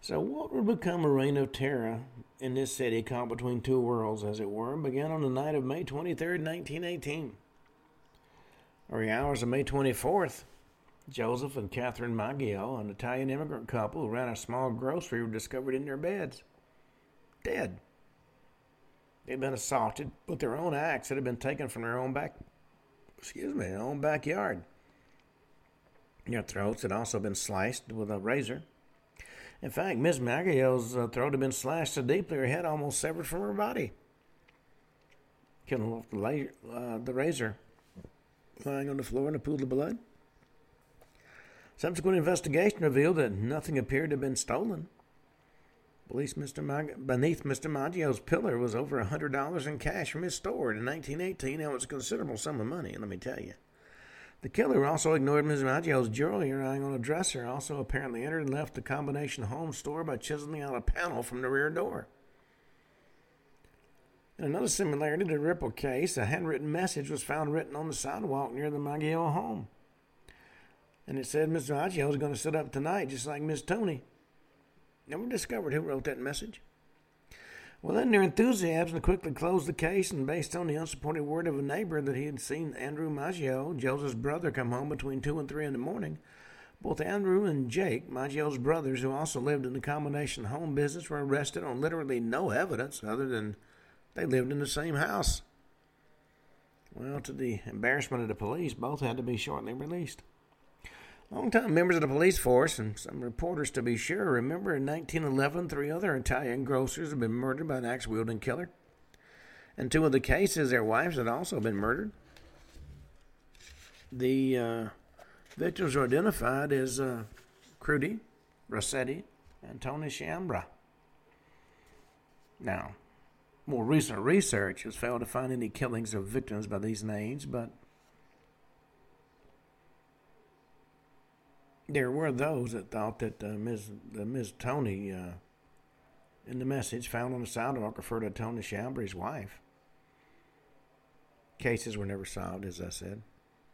So what would become a reign of terror in this city caught between two worlds, as it were, began on the night of May twenty-third, nineteen eighteen. Early hours of May twenty-fourth, Joseph and Catherine Maggio, an Italian immigrant couple who ran a small grocery, were discovered in their beds, dead. They'd been assaulted with their own axe that had been taken from their own back, excuse me, their own backyard. Their throats had also been sliced with a razor. In fact, Miss Maggio's throat had been slashed so deeply her head almost severed from her body, killing off the, la- uh, the razor, lying on the floor in a pool of blood. Subsequent investigation revealed that nothing appeared to have been stolen. Police Mister Mag- beneath Mister Maggio's pillar was over one hundred dollars in cash from his store. In nineteen eighteen, that was a considerable sum of money, let me tell you. The killer also ignored Miz Maggio's jewelry lying on a dresser, also apparently entered and left the combination home store by chiseling out a panel from the rear door. In another similarity to the Ripple case, a handwritten message was found written on the sidewalk near the Maggio home. And it said, Mister Maggio was going to sit up tonight, just like Miss Tony. Never discovered who wrote that message. Well, in their enthusiasm, they quickly closed the case, and based on the unsupported word of a neighbor that he had seen Andrew Maggio, Joseph's brother, come home between two and three in the morning, both Andrew and Jake, Maggio's brothers, who also lived in the combination home business, were arrested on literally no evidence other than they lived in the same house. Well, to the embarrassment of the police, both had to be shortly released. Long-time members of the police force, and some reporters to be sure, remember in nineteen eleven, three other Italian grocers had been murdered by an axe-wielding killer. In two of the cases, their wives had also been murdered. The uh, victims were identified as uh, Crudi, Rossetti, and Tony Sciambra. Now, more recent research has failed to find any killings of victims by these names, but there were those that thought that uh, Miz Uh, Miz Tony, uh, in the message found on the sidewalk, referred to Tony Sciambra's wife. Cases were never solved, as I said.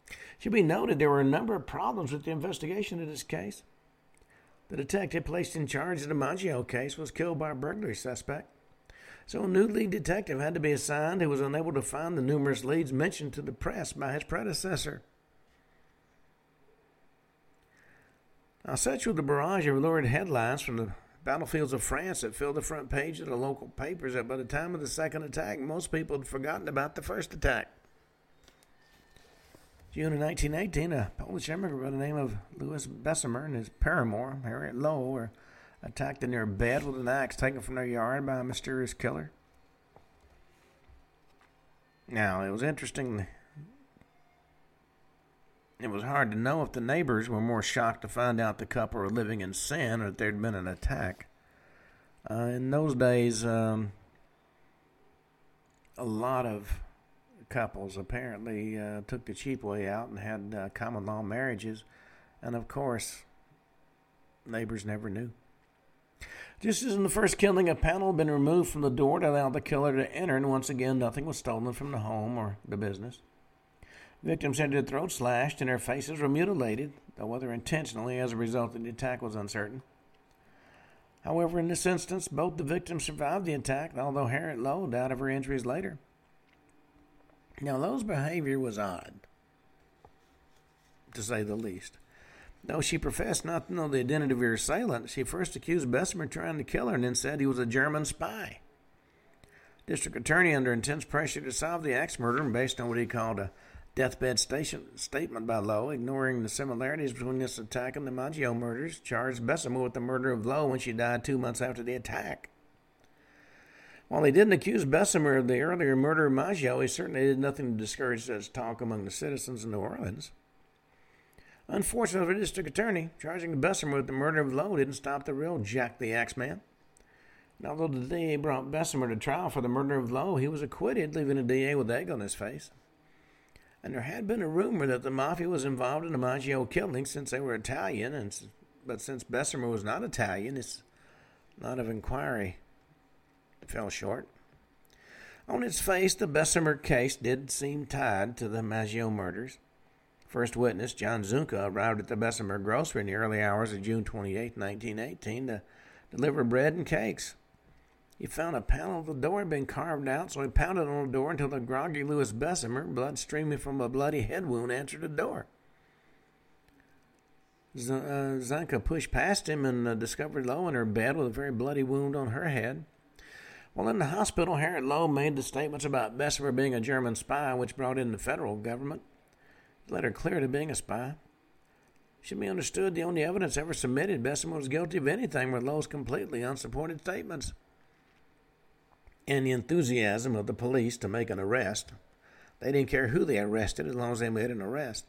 It should be noted there were a number of problems with the investigation of this case. The detective placed in charge of the Maggio case was killed by a burglary suspect, so a new lead detective had to be assigned who was unable to find the numerous leads mentioned to the press by his predecessor. Now, such was the barrage of lurid headlines from the battlefields of France that filled the front page of the local papers that by the time of the second attack, most people had forgotten about the first attack. June of nineteen eighteen, a Polish immigrant by the name of Louis Bessemer and his paramour, Erekle Two, were attacked in their bed with an axe taken from their yard by a mysterious killer. Now, it was interesting. It was hard to know if the neighbors were more shocked to find out the couple were living in sin or that there had been an attack. Uh, in those days, um, a lot of couples apparently uh, took the cheap way out and had uh, common law marriages. And of course, neighbors never knew. Just as in the first killing, a panel had been removed from the door to allow the killer to enter, and once again, nothing was stolen from the home or the business. Victims had their throats slashed and their faces were mutilated, though whether intentionally as a result of the attack was uncertain. However, in this instance, both the victims survived the attack, although Harriet Lowe died of her injuries later. Now, Lowe's behavior was odd, to say the least. Though she professed not to know the identity of her assailant, she first accused Bessemer of trying to kill her and then said he was a German spy. District Attorney, under intense pressure to solve the axe murder and based on what he called a deathbed station, statement by Lowe, ignoring the similarities between this attack and the Maggio murders, charged Bessemer with the murder of Lowe when she died two months after the attack. While he didn't accuse Bessemer of the earlier murder of Maggio, he certainly did nothing to discourage such talk among the citizens of New Orleans. Unfortunately, the district attorney, charging Bessemer with the murder of Lowe, didn't stop the real Jack the Axe Man. And although the D A brought Bessemer to trial for the murder of Lowe, he was acquitted, leaving the D A with egg on his face. And there had been a rumor that the Mafia was involved in the Maggio killing since they were Italian, and but since Bessemer was not Italian, it's not of inquiry. It fell short. On its face, the Bessemer case did seem tied to the Maggio murders. First witness, John Zunca, arrived at the Bessemer grocery in the early hours of June twenty-eighth, nineteen eighteen, to deliver bread and cakes. He found a panel of the door had been carved out, so he pounded on the door until the groggy Louis Bessemer, blood streaming from a bloody head wound, answered the door. Z- uh, Zunca pushed past him and uh, discovered Lowe in her bed with a very bloody wound on her head. While in the hospital, Harriet Lowe made the statements about Bessemer being a German spy, which brought in the federal government. Letter clear to being a spy. It should be understood the only evidence ever submitted Bessemer was guilty of anything were Lowe's completely unsupported statements. And the enthusiasm of the police to make an arrest. They didn't care who they arrested as long as they made an arrest.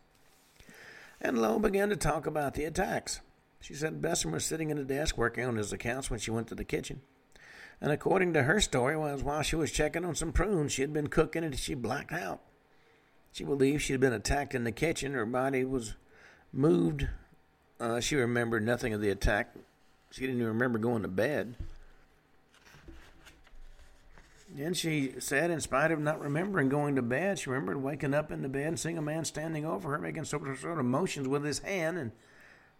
And Lowe began to talk about the attacks. She said Bessemer was sitting at a desk working on his accounts when she went to the kitchen. And according to her story, was while she was checking on some prunes she had been cooking and she blacked out. She believed she had been attacked in the kitchen. Her body was moved. Uh, she remembered nothing of the attack. She didn't even remember going to bed. Then she said, in spite of not remembering going to bed, she remembered waking up in the bed and seeing a man standing over her, making some sort of motions with his hand, and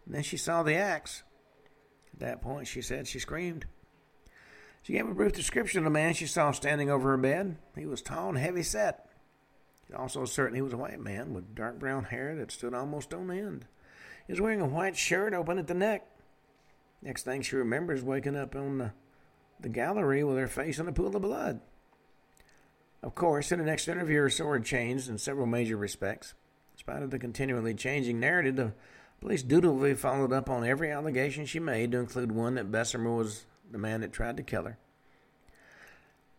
then she saw the axe. At that point, she said she screamed. She gave a brief description of the man she saw standing over her bed. He was tall and heavy set. Also certain he was a white man with dark brown hair that stood almost on end. He was wearing a white shirt open at the neck. Next thing she remembers waking up on the, the gallery with her face in a pool of blood. Of course, in the next interview, her story changed in several major respects. In spite of the continually changing narrative, the police dutifully followed up on every allegation she made, to include one that Bessemer was the man that tried to kill her.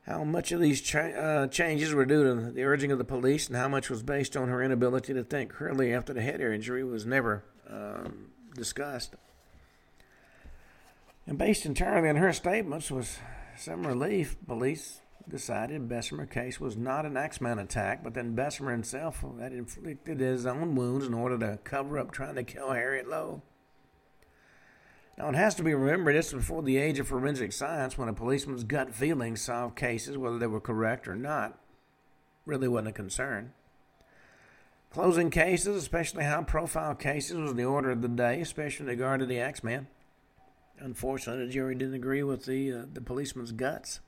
How much of these cha- uh, changes were due to the urging of the police and how much was based on her inability to think clearly after the head injury was never um, discussed. And based entirely on her statements was some relief. Police decided Bessemer's case was not an Axeman attack, but then Bessemer himself had inflicted his own wounds in order to cover up trying to kill Harriet Lowe. Now, it has to be remembered, this was before the age of forensic science, when a policeman's gut feelings solved cases, whether they were correct or not, really wasn't a concern. Closing cases, especially high-profile cases, was the order of the day, especially in regard to the Axeman. Unfortunately, the jury didn't agree with the uh, the policeman's guts.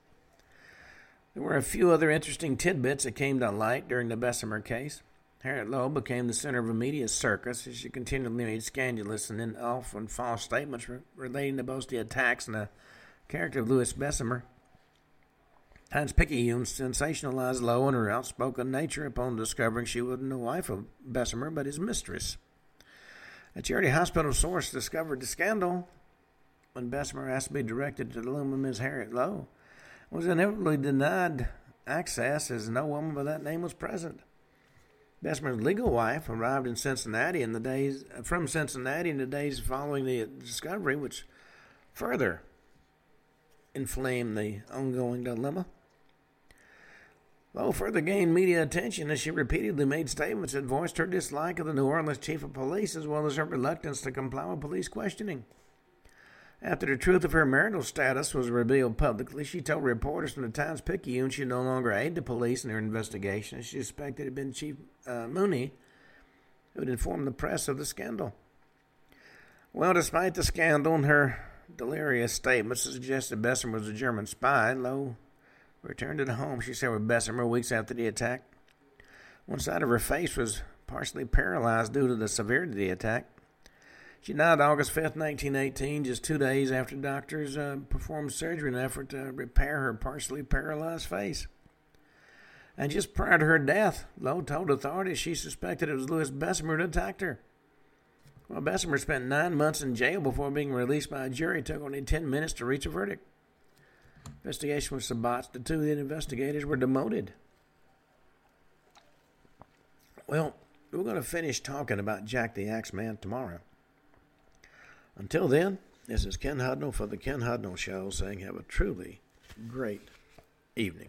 There were a few other interesting tidbits that came to light during the Bessemer case. Harriet Lowe became the center of a media circus as she continually made scandalous and then often false statements re- relating to both the attacks and the character of Louis Bessemer. Times Picayune sensationalized Lowe and her outspoken nature upon discovering she wasn't the wife of Bessemer but his mistress. A charity hospital source discovered the scandal when Bessemer asked to be directed to the loom of Miss Harriet Lowe was inevitably denied access as no woman by that name was present. Bessemer's legal wife arrived in Cincinnati in the days from Cincinnati in the days following the discovery, which further inflamed the ongoing dilemma. Lowe further gained media attention as she repeatedly made statements that voiced her dislike of the New Orleans chief of police as well as her reluctance to comply with police questioning. After the truth of her marital status was revealed publicly, she told reporters from the Times-Picayune she no longer aided the police in their investigation. She suspected it had been Chief uh, Mooney who had informed the press of the scandal. Well, despite the scandal and her delirious statements that suggested Bessemer was a German spy, Lowe returned to the home she shared with Bessemer weeks after the attack. One side of her face was partially paralyzed due to the severity of the attack. She died August fifth, nineteen eighteen, just two days after doctors uh, performed surgery in an effort to repair her partially paralyzed face. And just prior to her death, Lowe told authorities she suspected it was Louis Bessemer who attacked her. Well, Bessemer spent nine months in jail before being released by a jury. It took only ten minutes to reach a verdict. The investigation was sabotaged. The two investigators were demoted. Well, we're going to finish talking about Jack the Axeman tomorrow. Until then, this is Ken Hudnall for The Ken Hudnall Show saying have a truly great evening.